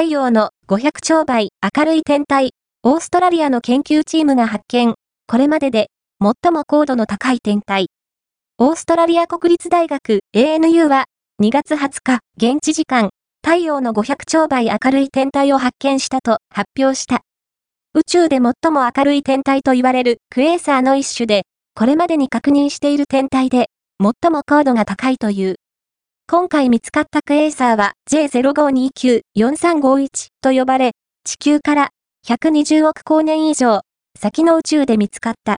太陽の500兆倍明るい天体、オーストラリアの研究チームが発見。これまでで最も高度の高い天体。オーストラリア国立大学 ANU は2月20日現地時間太陽の500兆倍明るい天体を発見したと発表した。宇宙で最も明るい天体と言われるクエーサーの一種で、これまでに確認している天体で最も高度が高いという。今回見つかったクエーサーは J0529-4351 と呼ばれ、地球から120億光年以上先の宇宙で見つかった。